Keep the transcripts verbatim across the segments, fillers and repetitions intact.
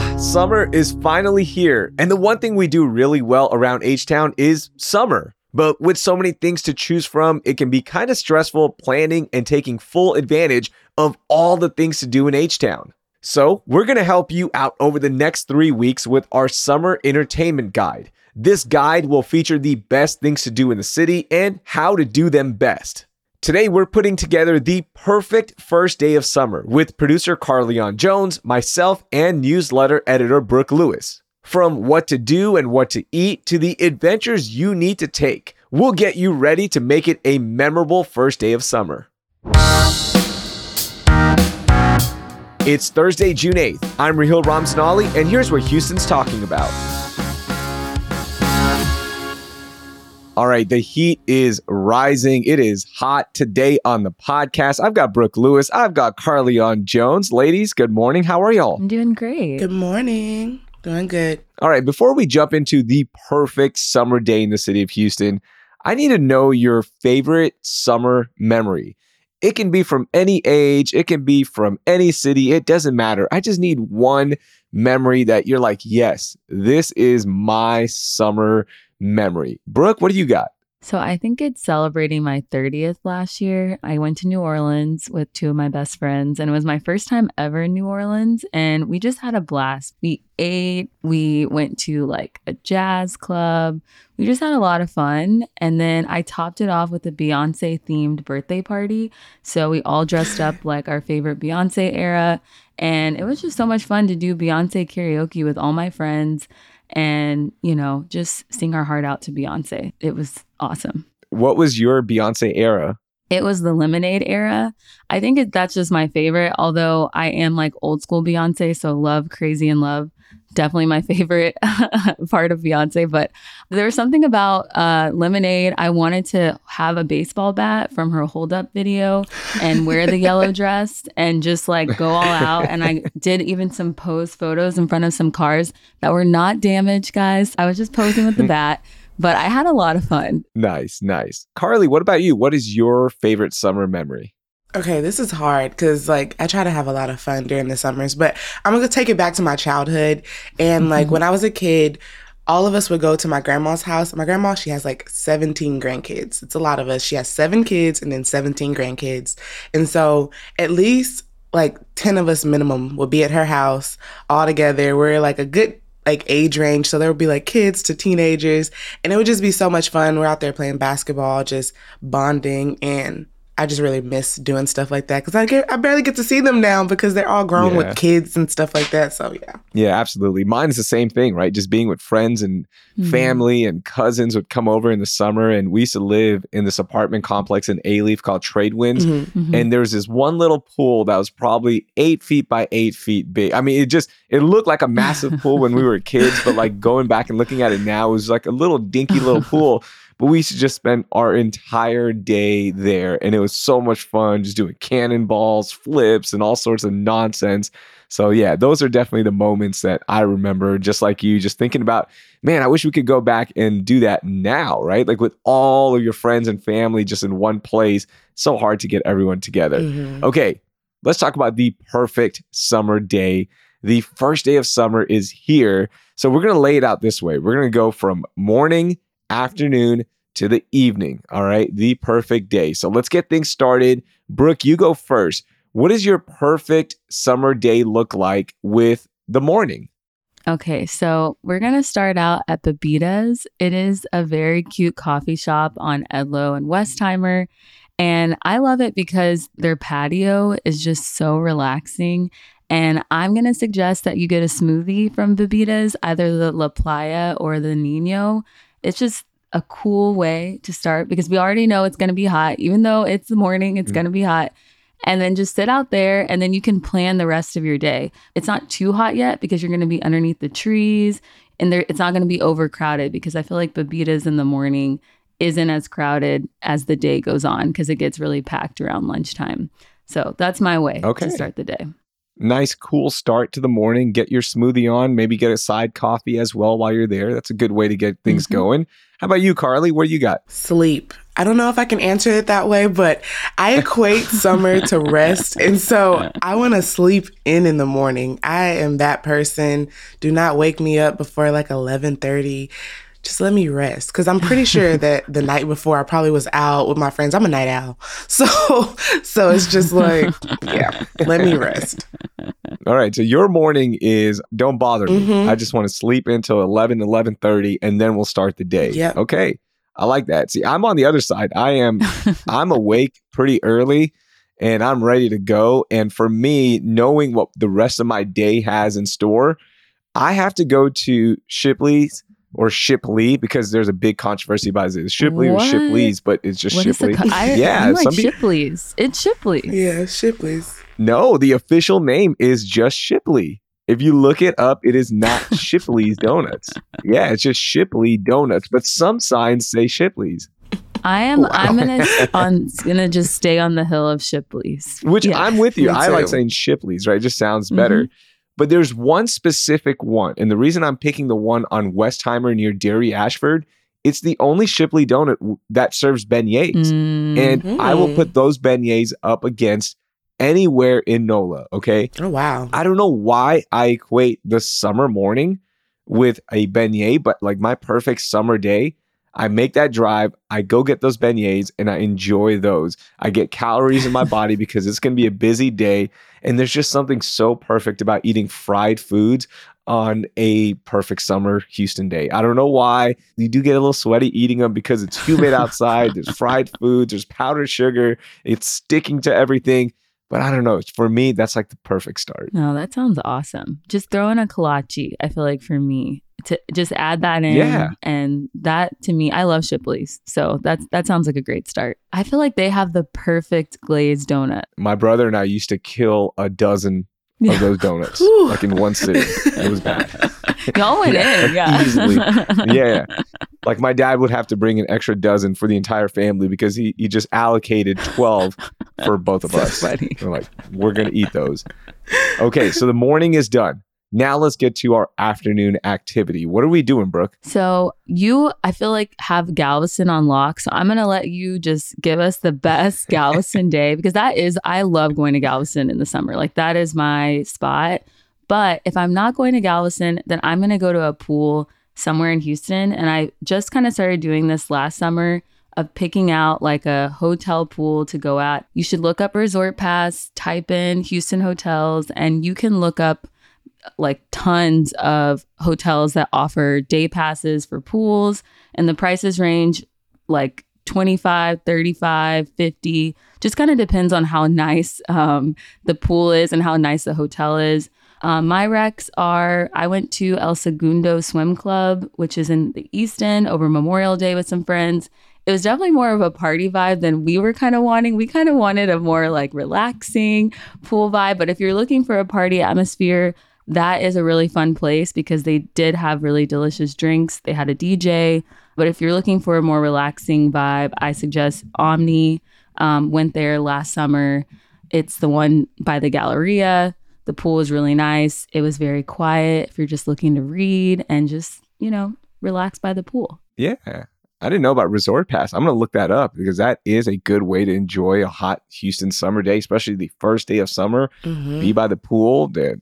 Ah, summer is finally here. And the one thing we do really well around H-Town is summer. But with so many things to choose from, it can be kind of stressful planning and taking full advantage of all the things to do in H-Town. So we're going to help you out over the next three weeks with our summer entertainment guide. This guide will feature the best things to do in the city and how to do them best. Today, we're putting together the perfect first day of summer with producer Carlignon Jones, myself, and newsletter editor Brooke Lewis. From what to do and what to eat to the adventures you need to take, we'll get you ready to make it a memorable first day of summer. It's Thursday, June eighth. I'm Raheel Ramzanali, and here's what Houston's talking about. All right, the heat is rising. It is hot today on the podcast. I've got Brooke Lewis. I've got Carlignon Jones. Ladies, good morning. How are y'all? I'm doing great. Good morning. Doing good. All right, before we jump into the perfect summer day in the city of Houston, I need to know your favorite summer memory. It can be from any age. It can be from any city. It doesn't matter. I just need one memory that you're like, yes, this is my summer memory. Brooke, what do you got? So I think it's celebrating my thirtieth last year. I went to New Orleans with two of my best friends, and it was my first time ever in New Orleans. And we just had a blast. We ate, we went to like a jazz club. We just had a lot of fun. And then I topped it off with a Beyonce themed birthday party. So we all dressed up like our favorite Beyonce era. And it was just so much fun to do Beyonce karaoke with all my friends. And, you know, just sing our heart out to Beyonce. It was awesome. What was your Beyonce era? It was the Lemonade era. I think it, that's just my favorite, although I am like old school Beyonce. So Love, Crazy in Love, definitely my favorite part of Beyonce. But there was something about uh, Lemonade. I wanted to have a baseball bat from her Hold Up video and wear the yellow dress and just like go all out. And I did even some pose photos in front of some cars that were not damaged, guys. I was just posing with the bat. But I had a lot of fun. Nice, nice. Carly, what about you? What is your favorite summer memory? Okay, this is hard because, like, I try to have a lot of fun during the summers. But I'm going to take it back to my childhood. And, mm-hmm. like, when I was a kid, all of us would go to my grandma's house. My grandma, she has, like, seventeen grandkids. It's a lot of us. She has seven kids and then seventeen grandkids. And so at least, like, ten of us minimum would be at her house all together. We're, like, a good like age range. So there would be like kids to teenagers, and it would just be so much fun. We're out there playing basketball, just bonding. And I just really miss doing stuff like that because I get, I barely get to see them now because they're all grown yeah. with kids and stuff like that. So yeah. Yeah, absolutely. Mine is the same thing, right? Just being with friends and mm-hmm. family, and cousins would come over in the summer. And we used to live in this apartment complex in A-Leaf called Trade Winds. Mm-hmm, mm-hmm. And there was this one little pool that was probably eight feet by eight feet big. I mean, it just, it looked like a massive pool when we were kids, but like going back and looking at it now, it was like a little dinky little pool. But we used to just spend our entire day there. And it was so much fun just doing cannonballs, flips, and all sorts of nonsense. So yeah, those are definitely the moments that I remember, just like you, just thinking about, man, I wish we could go back and do that now, right? Like with all of your friends and family just in one place. So hard to get everyone together. Mm-hmm. Okay, let's talk about the perfect summer day. The first day of summer is here. So we're going to lay it out this way. We're going to go from morning, afternoon to the evening. All right. The perfect day. So let's get things started. Brooke, you go first. What does your perfect summer day look like with the morning? Okay, so we're going to start out at Bebidas. It is a very cute coffee shop on Edlow and Westheimer. And I love it because their patio is just so relaxing. And I'm going to suggest that you get a smoothie from Bebidas, either the La Playa or the Nino. It's just a cool way to start because we already know it's going to be hot. Even though it's the morning, it's mm-hmm. going to be hot. And then just sit out there, and then you can plan the rest of your day. It's not too hot yet because you're going to be underneath the trees, and there, it's not going to be overcrowded because I feel like Bebidas in the morning isn't as crowded as the day goes on because it gets really packed around lunchtime. So that's my way okay. to start the day. nice, cool start to the morning. Get your smoothie on, maybe get a side coffee as well while you're there. That's a good way to get things mm-hmm. going. How about you, Carly? What do you got? Sleep. I don't know if I can answer it that way, but I equate summer to rest. And so I want to sleep in in the morning. I am that person. Do not wake me up before like eleven thirty. Just let me rest. Because I'm pretty sure that the night before I probably was out with my friends. I'm a night owl. So, so it's just like, yeah, let me rest. All right. So your morning is don't bother me. Mm-hmm. I just want to sleep until eleven, eleven thirty, and then we'll start the day. Yep. Okay. I like that. See, I'm on the other side. I am, I'm awake pretty early and I'm ready to go. And for me, knowing what the rest of my day has in store, I have to go to Shipley's or Shipley, because there's a big controversy about it. It's Shipley what? or Shipley's, but it's just what Shipley. Co- I, yeah, I'm like some Shipley's. Be- it's Shipley's. Yeah, it's Shipley's. No, the official name is just Shipley. If you look it up, it is not Shipley's Donuts. Yeah, it's just Shipley Donuts, but some signs say Shipley's. I am. Wow. I'm gonna. I'm gonna just stay on the hill of Shipley's, which yeah. I'm with you. I like saying Shipley's. Right, it just sounds better. Mm-hmm. But there's one specific one. And the reason I'm picking the one on Westheimer near Derry Ashford, it's the only Shipley donut w- that serves beignets. Mm-hmm. And I will put those beignets up against anywhere in NOLA, okay? Oh, wow. I don't know why I equate the summer morning with a beignet, but like my perfect summer day, I make that drive, I go get those beignets, and I enjoy those. I get calories in my body because it's going to be a busy day. And there's just something so perfect about eating fried foods on a perfect summer Houston day. I don't know why. You do get a little sweaty eating them because it's humid outside. There's fried foods. There's powdered sugar. It's sticking to everything. But I don't know. For me, that's like the perfect start. No, that sounds awesome. Just throw in a kolache, I feel like, for me. To just add that in. Yeah. And that, to me, I love Shipley's. So that's, that sounds like a great start. I feel like they have the perfect glazed donut. My brother and I used to kill a dozen yeah. of those donuts. Like in one sitting. It was bad. Y'all went yeah, in. Yeah. Easily. Yeah. Like my dad would have to bring an extra dozen for the entire family because he, he just allocated twelve for both of so us. Funny. We're like, we're going to eat those. Okay. So the morning is done. Now let's get to our afternoon activity. What are we doing, Brooke? So you, I feel like, have Galveston on lock. So I'm going to let you just give us the best Galveston day because that is, I love going to Galveston in the summer. Like that is my spot. But if I'm not going to Galveston, then I'm going to go to a pool somewhere in Houston. And I just kind of started doing this last summer of picking out like a hotel pool to go at. You should look up ResortPass, type in Houston hotels, and you can look up like tons of hotels that offer day passes for pools. And the prices range like twenty-five, thirty-five, fifty. Just kind of depends on how nice um, the pool is and how nice the hotel is. Uh, my recs are, I went to El Segundo Swim Club, which is in the East End over Memorial Day with some friends. It was definitely more of a party vibe than we were kind of wanting. We kind of wanted a more like relaxing pool vibe. But if you're looking for a party atmosphere, that is a really fun place because they did have really delicious drinks. They had a D J. But if you're looking for a more relaxing vibe, I suggest Omni. Um, went there last summer. It's the one by the Galleria. The pool was really nice. It was very quiet if you're just looking to read and just, you know, relax by the pool. Yeah. I didn't know about ResortPass. I'm going to look that up because that is a good way to enjoy a hot Houston summer day, especially the first day of summer. Mm-hmm. Be by the pool. The,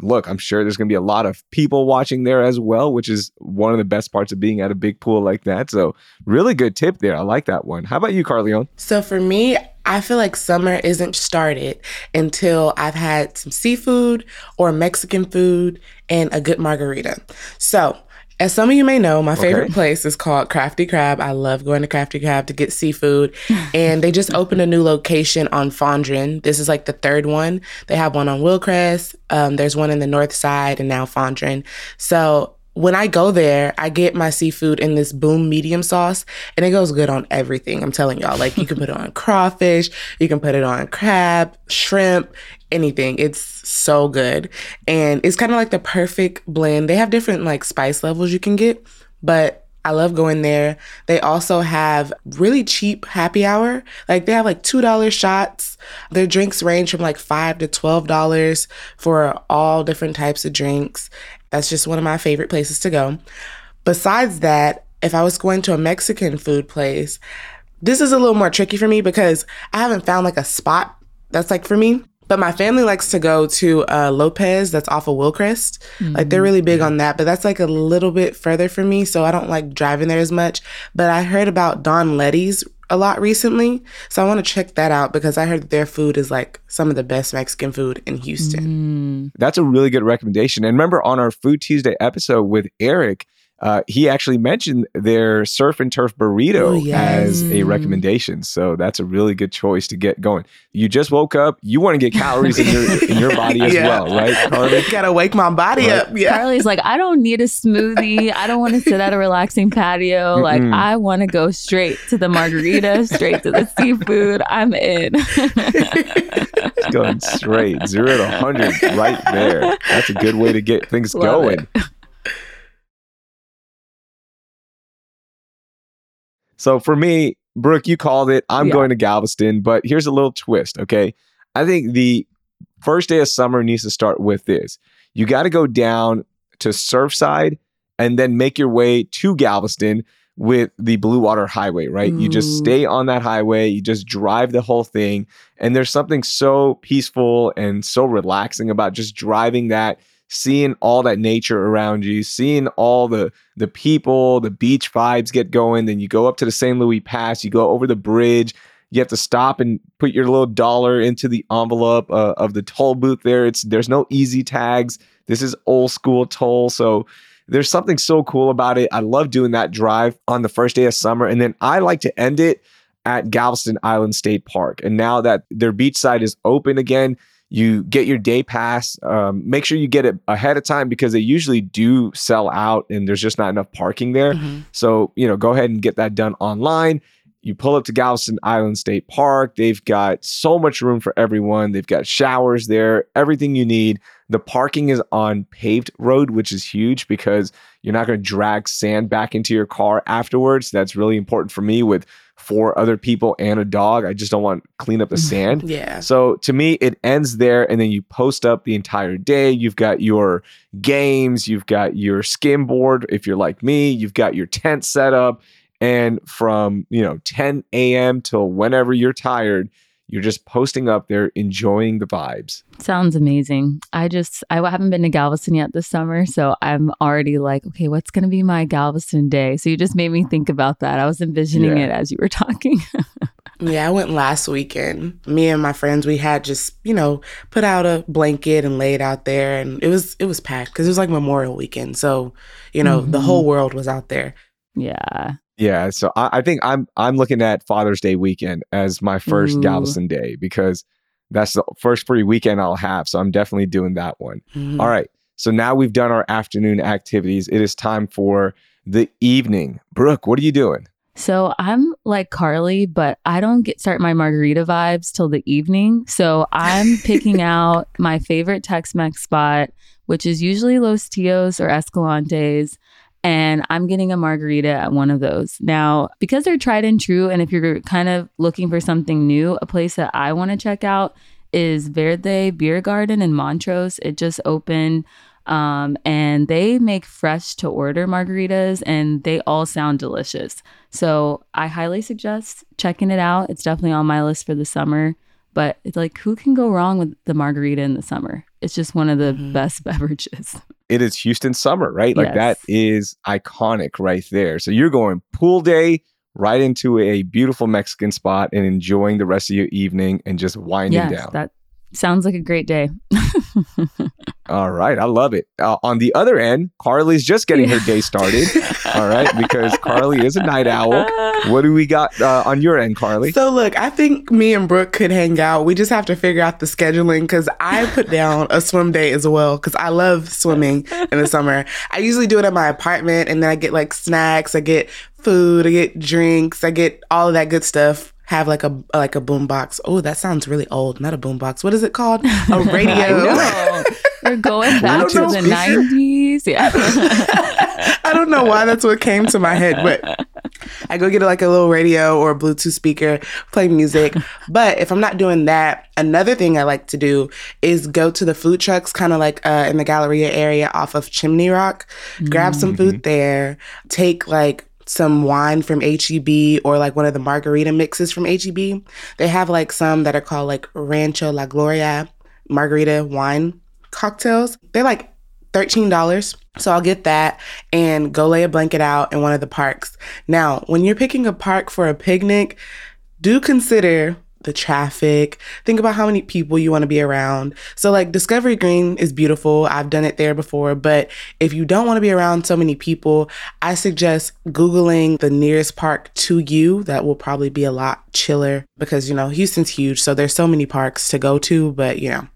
look, I'm sure there's going to be a lot of people watching there as well, which is one of the best parts of being at a big pool like that. So really good tip there. I like that one. How about you, Carlignon? So for me, I feel like summer isn't started until I've had some seafood or Mexican food and a good margarita. So as some of you may know, my favorite okay. place is called Crafty Crab. I love going to Crafty Crab to get seafood. And they just opened a new location on Fondren. This is like the third one. They have one on Wilcrest. Um, there's one in the north side and now Fondren. So when I go there, I get my seafood in this boom medium sauce, and it goes good on everything. I'm telling y'all, like you can put it on crawfish, you can put it on crab, shrimp, anything. It's so good. And it's kind of like the perfect blend. They have different like spice levels you can get, but I love going there. They also have really cheap happy hour. Like they have like two dollar shots. Their drinks range from like five dollars to twelve dollars for all different types of drinks. That's just one of my favorite places to go. Besides that, if I was going to a Mexican food place, this is a little more tricky for me because I haven't found like a spot that's like for me. But my family likes to go to uh, Lopez, that's off of Wilcrest. Mm-hmm. Like, they're really big on that, but that's like a little bit further for me, so I don't like driving there as much. But I heard about Dona Leti's a lot recently, so I want to check that out because I heard that their food is like some of the best Mexican food in Houston. Mm. That's a really good recommendation. And remember on our Food Tuesday episode with Eric, Uh, he actually mentioned their surf and turf burrito oh, yes. as a recommendation. So that's a really good choice to get going. You just woke up. You want to get calories in your in your body as yeah. well, right, Carly? Got to wake my body right. up. Yeah. Carly's like, I don't need a smoothie. I don't want to sit at a relaxing patio. Like, mm-hmm. I want to go straight to the margarita, straight to the seafood. I'm in. Going straight. Zero to one hundred right there. That's a good way to get things Love going. It. So for me, Brooke, you called it. I'm yeah. going to Galveston, but here's a little twist, okay? I think the first day of summer needs to start with this. You got to go down to Surfside and then make your way to Galveston with the Blue Water Highway, right? Ooh. You just stay on that highway. You just drive the whole thing. And there's something so peaceful and so relaxing about just driving that, seeing all that nature around you, seeing all the the people, the beach vibes get going. Then you go up to the Saint Louis Pass, you go over the bridge, you have to stop and put your little dollar into the envelope uh, of the toll booth there. It's there's no easy tags. This is old school toll. So there's something so cool about it. I love doing that drive on the first day of summer. And then I like to end it at Galveston Island State Park. And now that their beachside is open again, you get your day pass. Um, make sure you get it ahead of time because they usually do sell out and there's just not enough parking there. Mm-hmm. So, you know, go ahead and get that done online. You pull up to Galveston Island State Park. They've got so much room for everyone. They've got showers there, everything you need. The parking is on paved road, which is huge because you're not going to drag sand back into your car afterwards. That's really important for me with four other people and a dog. I just don't want to clean up the sand. Yeah. So to me, it ends there. And then you post up the entire day. You've got your games. You've got your skimboard. If you're like me, you've got your tent set up. And from, you know, ten a.m. till whenever you're tired, you're just posting up there, enjoying the vibes. Sounds amazing. I just, I haven't been to Galveston yet this summer. So I'm already like, okay, what's going to be my Galveston day? So you just made me think about that. I was envisioning yeah. it as you were talking. Yeah, I went last weekend. Me and my friends, we had just, you know, put out a blanket and laid out there. And it was, it was packed because it was like Memorial Weekend. So, you know, mm-hmm. the whole world was out there. Yeah. Yeah, so I, I think I'm I'm looking at Father's Day weekend as my first Ooh. Galveston day because that's the first free weekend I'll have. So I'm definitely doing that one. Mm-hmm. All right, so now we've done our afternoon activities. It is time for the evening. Brooke, what are you doing? So I'm like Carly, but I don't get start my margarita vibes till the evening. So I'm picking out my favorite Tex-Mex spot, which is usually Los Tios or Escalante's. And I'm getting a margarita at one of those. Now, because they're tried and true, and if you're kind of looking for something new, a place that I want to check out is Verde Beer Garden in Montrose. It just opened, um, and they make fresh-to-order margaritas, and they all sound delicious. So I highly suggest checking it out. It's definitely on my list for the summer. But it's like, who can go wrong with the margarita in the summer? It's just one of the mm-hmm. best beverages. It is Houston summer, right? Like yes. that is iconic right there. So you're going pool day right into a beautiful Mexican spot and enjoying the rest of your evening and just winding yes, down. That sounds like a great day. All right. I love it. Uh, on the other end, Carly's just getting yeah. her day started. All right. Because Carly is a night owl. What do we got uh, on your end, Carly? So look, I think me and Brooke could hang out. We just have to figure out the scheduling because I put down a swim day as well because I love swimming in the summer. I usually do it at my apartment and then I get like snacks, I get food, I get drinks, I get all of that good stuff. Have like a like a boombox. Oh, that sounds really old. Not a boombox. What is it called? A radio. I know. We're going back to the nineties. Yeah. I don't know why that's what came to my head, but I go get like a little radio or a Bluetooth speaker, play music. But if I'm not doing that, another thing I like to do is go to the food trucks, kind of like uh, in the Galleria area off of Chimney Rock, grab mm-hmm. some food there, take like some wine from H E B or like one of the margarita mixes from H E B. They have like some that are called like Rancho La Gloria margarita wine cocktails. They're like thirteen dollars. So I'll get that and go lay a blanket out in one of the parks. Now, when you're picking a park for a picnic, do consider the traffic. Think about how many people you want to be around. So like Discovery Green is beautiful. I've done it there before. But if you don't want to be around so many people, I suggest Googling the nearest park to you. That will probably be a lot chiller because, you know, Houston's huge. So there's so many parks to go to. But, you know,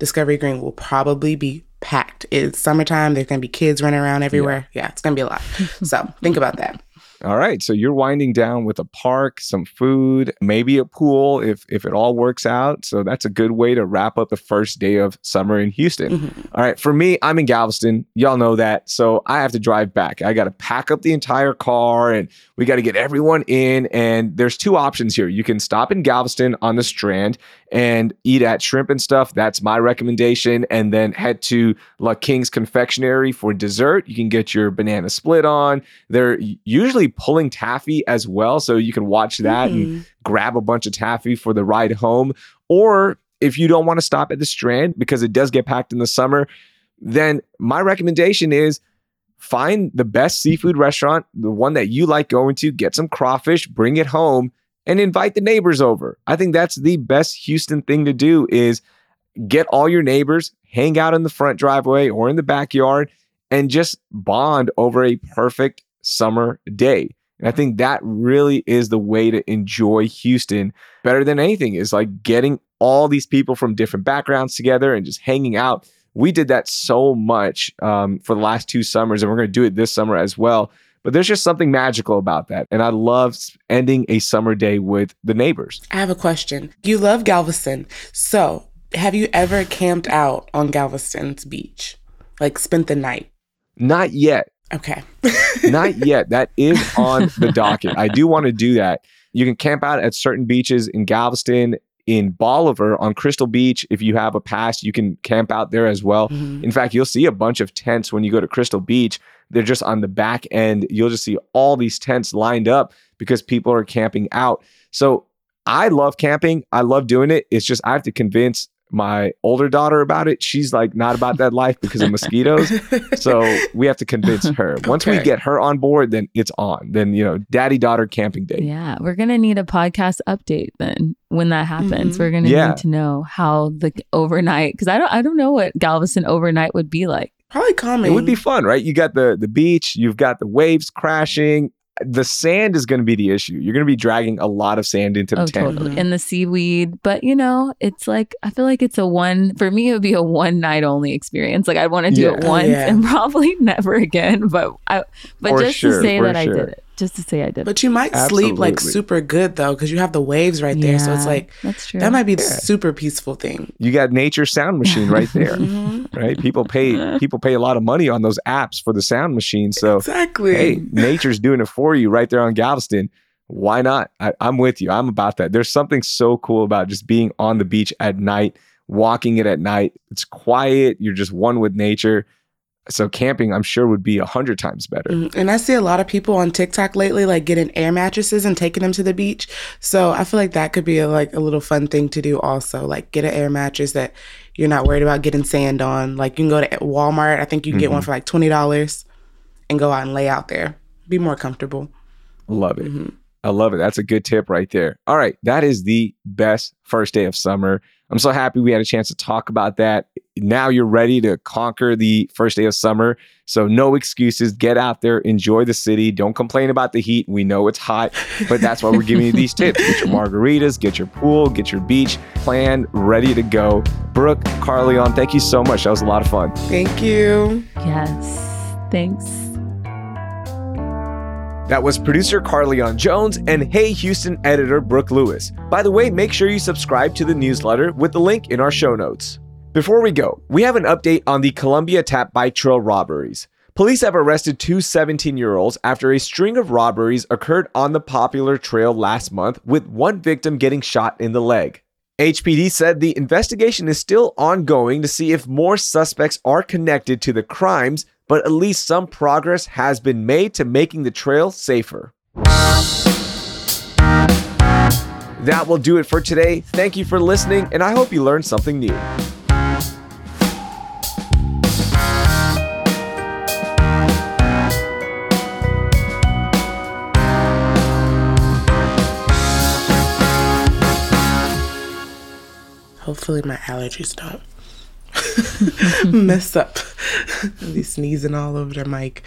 Discovery Green will probably be packed. It's summertime. There's going to be kids running around everywhere. Yeah, yeah, it's going to be a lot. So think about that. All right. So you're winding down with a park, some food, maybe a pool if if it all works out. So that's a good way to wrap up the first day of summer in Houston. Mm-hmm. All right. For me, I'm in Galveston. Y'all know that. So I have to drive back. I got to pack up the entire car and we got to get everyone in. And there's two options here. You can stop in Galveston on the Strand and eat at Shrimp and Stuff. That's my recommendation. And then head to La King's Confectionery for dessert. You can get your banana split on. They're usually pulling taffy as well. So you can watch that mm-hmm. and grab a bunch of taffy for the ride home. Or if you don't want to stop at the Strand because it does get packed in the summer, then my recommendation is find the best seafood restaurant, the one that you like going to, get some crawfish, bring it home, and invite the neighbors over. I think that's the best Houston thing to do is get all your neighbors, hang out in the front driveway or in the backyard, and just bond over a perfect summer day. And I think that really is the way to enjoy Houston better than anything is like getting all these people from different backgrounds together and just hanging out. We did that so much um, for the last two summers, and we're going to do it this summer as well. But there's just something magical about that. And I love ending a summer day with the neighbors. I have a question. You love Galveston. So have you ever camped out on Galveston's beach? Like spent the night? Not yet. Okay. Not yet. That is on the docket. I do want to do that. You can camp out at certain beaches in Galveston, in Bolivar, on Crystal Beach. If you have a pass, you can camp out there as well. Mm-hmm. In fact, you'll see a bunch of tents when you go to Crystal Beach. They're just on the back end. You'll just see all these tents lined up because people are camping out. So I love camping. I love doing it. It's just I have to convince my older daughter about it. She's like not about that life because of mosquitoes. So we have to convince her. Once okay. we get her on board, then it's on. Then, you know, daddy daughter camping day. Yeah. We're going to need a podcast update then when that happens. Mm-hmm. We're going to yeah. need to know how the overnight, because I don't, I don't know what Galveston overnight would be like. Probably calming. It would be fun, right? You got the, the beach, you've got the waves crashing. The sand is going to be the issue. You're going to be dragging a lot of sand into the oh, tent. Totally. And the seaweed. But, you know, it's like, I feel like it's a one, for me, it would be a one night only experience. Like I'd want to do yeah. it once oh, yeah. and probably never again. But I, but for just sure, to say that sure. I did it. Just to say I did. But you might Absolutely. sleep like super good though, because you have the waves right there. Yeah, so it's like, that's true. That might be the yeah. super peaceful thing. You got nature sound machine right there, mm-hmm. right? People pay people pay a lot of money on those apps for the sound machine. So exactly. hey, nature's doing it for you right there on Galveston. Why not? I, I'm with you. I'm about that. There's something so cool about just being on the beach at night, walking it at night. It's quiet. You're just one with nature. So camping, I'm sure, would be a hundred times better. Mm-hmm. And I see a lot of people on TikTok lately, like getting air mattresses and taking them to the beach. So I feel like that could be a, like a little fun thing to do also, like get an air mattress that you're not worried about getting sand on. Like you can go to Walmart. I think you can mm-hmm. get one for like twenty dollars and go out and lay out there. Be more comfortable. Love it. Mm-hmm. I love it. That's a good tip right there. All right. That is the best first day of summer. I'm so happy we had a chance to talk about that. Now you're ready to conquer the first day of summer. So no excuses. Get out there. Enjoy the city. Don't complain about the heat. We know it's hot, but that's why we're giving you these tips. Get your margaritas, get your pool, get your beach plan ready to go. Brooke, Carlignon, thank you so much. That was a lot of fun. Thank you. Yes. Thanks. That was producer Carlignon Jones and Hey Houston editor Brooke Lewis. By the way, make sure you subscribe to the newsletter with the link in our show notes. Before we go, we have an update on the Columbia Tap Bike Trail robberies. Police have arrested two seventeen-year-olds after a string of robberies occurred on the popular trail last month, with one victim getting shot in the leg. H P D said the investigation is still ongoing to see if more suspects are connected to the crimes, but at least some progress has been made to making the trail safer. That will do it for today. Thank you for listening, and I hope you learned something new. Hopefully my allergies don't mess up. I'll be sneezing all over the mic.